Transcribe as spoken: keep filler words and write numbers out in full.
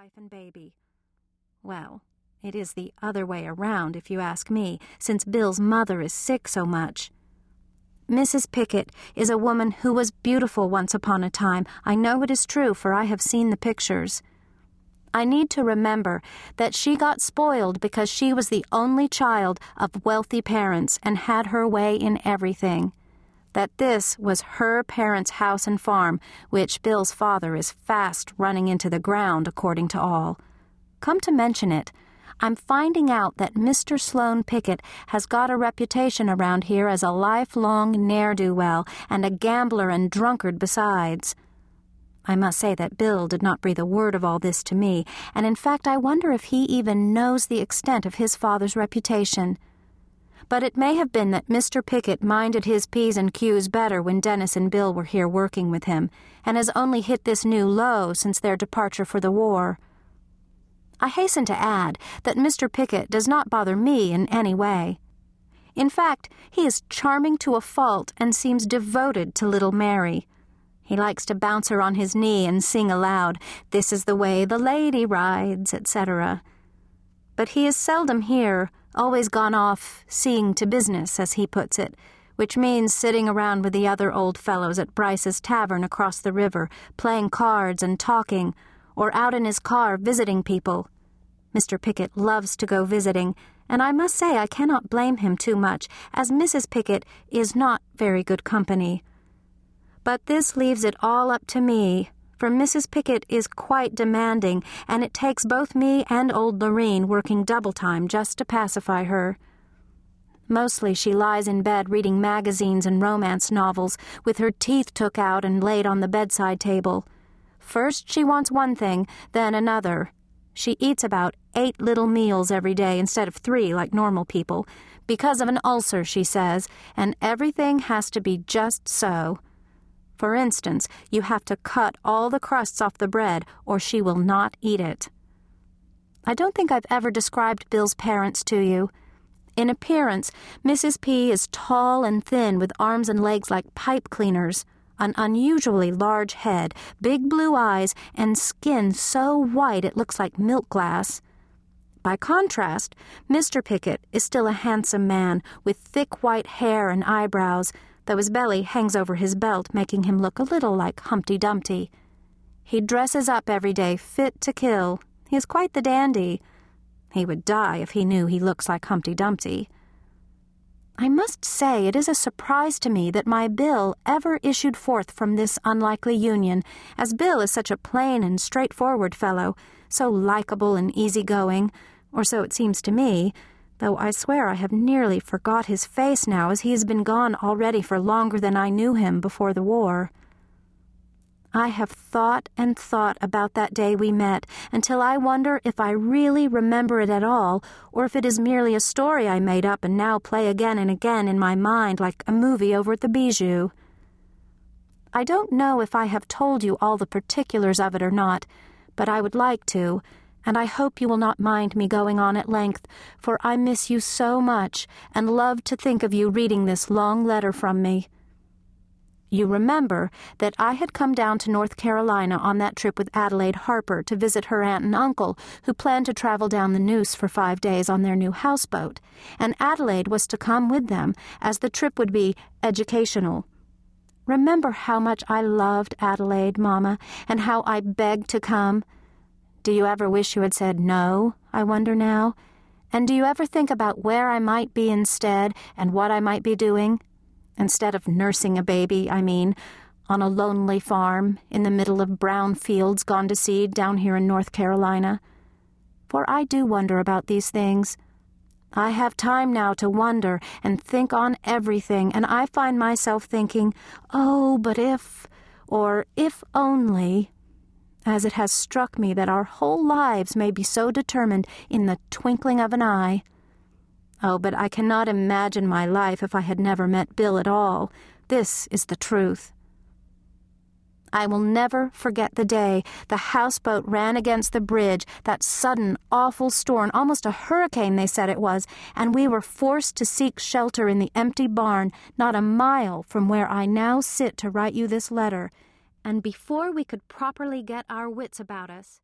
wife and baby. Well, it is the other way around, if you ask me, since Bill's mother is sick so much. Missus Pickett is a woman who was beautiful once upon a time. I know it is true, for I have seen the pictures. I need to remember that she got spoiled because she was the only child of wealthy parents and had her way in everything. That this was her parents' house and farm, which Bill's father is fast running into the ground, according to all. Come to mention it, I'm finding out that Mister Sloane Pickett has got a reputation around here as a lifelong ne'er-do-well and a gambler and drunkard besides. I must say that Bill did not breathe a word of all this to me, and in fact I wonder if he even knows the extent of his father's reputation. But it may have been that Mister Pickett minded his P's and Q's better when Dennis and Bill were here working with him, and has only hit this new low since their departure for the war. I hasten to add that Mister Pickett does not bother me in any way. In fact, he is charming to a fault and seems devoted to little Mary. He likes to bounce her on his knee and sing aloud, "This is the way the lady rides," et cetera. But he is seldom here, always gone off seeing to business, as he puts it, which means sitting around with the other old fellows at Bryce's tavern across the river, playing cards and talking, or out in his car visiting people. Mister Pickett loves to go visiting, and I must say I cannot blame him too much, as Missus Pickett is not very good company. But this leaves it all up to me, for Missus Pickett is quite demanding, and it takes both me and old Loreen working double-time just to pacify her. Mostly she lies in bed reading magazines and romance novels, with her teeth took out and laid on the bedside table. First she wants one thing, then another. She eats about eight little meals every day instead of three like normal people, because of an ulcer, she says, and everything has to be just so. For instance, you have to cut all the crusts off the bread, or she will not eat it. I don't think I've ever described Bill's parents to you. In appearance, Missus P is tall and thin, with arms and legs like pipe cleaners, an unusually large head, big blue eyes, and skin so white it looks like milk glass. By contrast, Mister Pickett is still a handsome man, with thick white hair and eyebrows, though his belly hangs over his belt, making him look a little like Humpty Dumpty. He dresses up every day, fit to kill. He is quite the dandy. He would die if he knew he looks like Humpty Dumpty. I must say it is a surprise to me that my Bill ever issued forth from this unlikely union, as Bill is such a plain and straightforward fellow, so likable and easygoing, or so it seems to me, though I swear I have nearly forgot his face now, as he has been gone already for longer than I knew him before the war. I have thought and thought about that day we met, until I wonder if I really remember it at all, or if it is merely a story I made up and now play again and again in my mind like a movie over at the Bijou. I don't know if I have told you all the particulars of it or not, but I would like to, and I hope you will not mind me going on at length, for I miss you so much and love to think of you reading this long letter from me. You remember that I had come down to North Carolina on that trip with Adelaide Harper to visit her aunt and uncle, who planned to travel down the Neuse for five days on their new houseboat, and Adelaide was to come with them, as the trip would be educational. Remember how much I loved Adelaide, Mama, and how I begged to come? Do you ever wish you had said no, I wonder now? And do you ever think about where I might be instead, and what I might be doing? Instead of nursing a baby, I mean, on a lonely farm in the middle of brown fields gone to seed down here in North Carolina. For I do wonder about these things. I have time now to wonder and think on everything, and I find myself thinking, oh, but if, or if only, as it has struck me that our whole lives may be so determined in the twinkling of an eye. Oh, but I cannot imagine my life if I had never met Bill at all. This is the truth. I will never forget the day the houseboat ran against the bridge, that sudden, awful storm, almost a hurricane they said it was, and we were forced to seek shelter in the empty barn, not a mile from where I now sit to write you this letter, and before we could properly get our wits about us,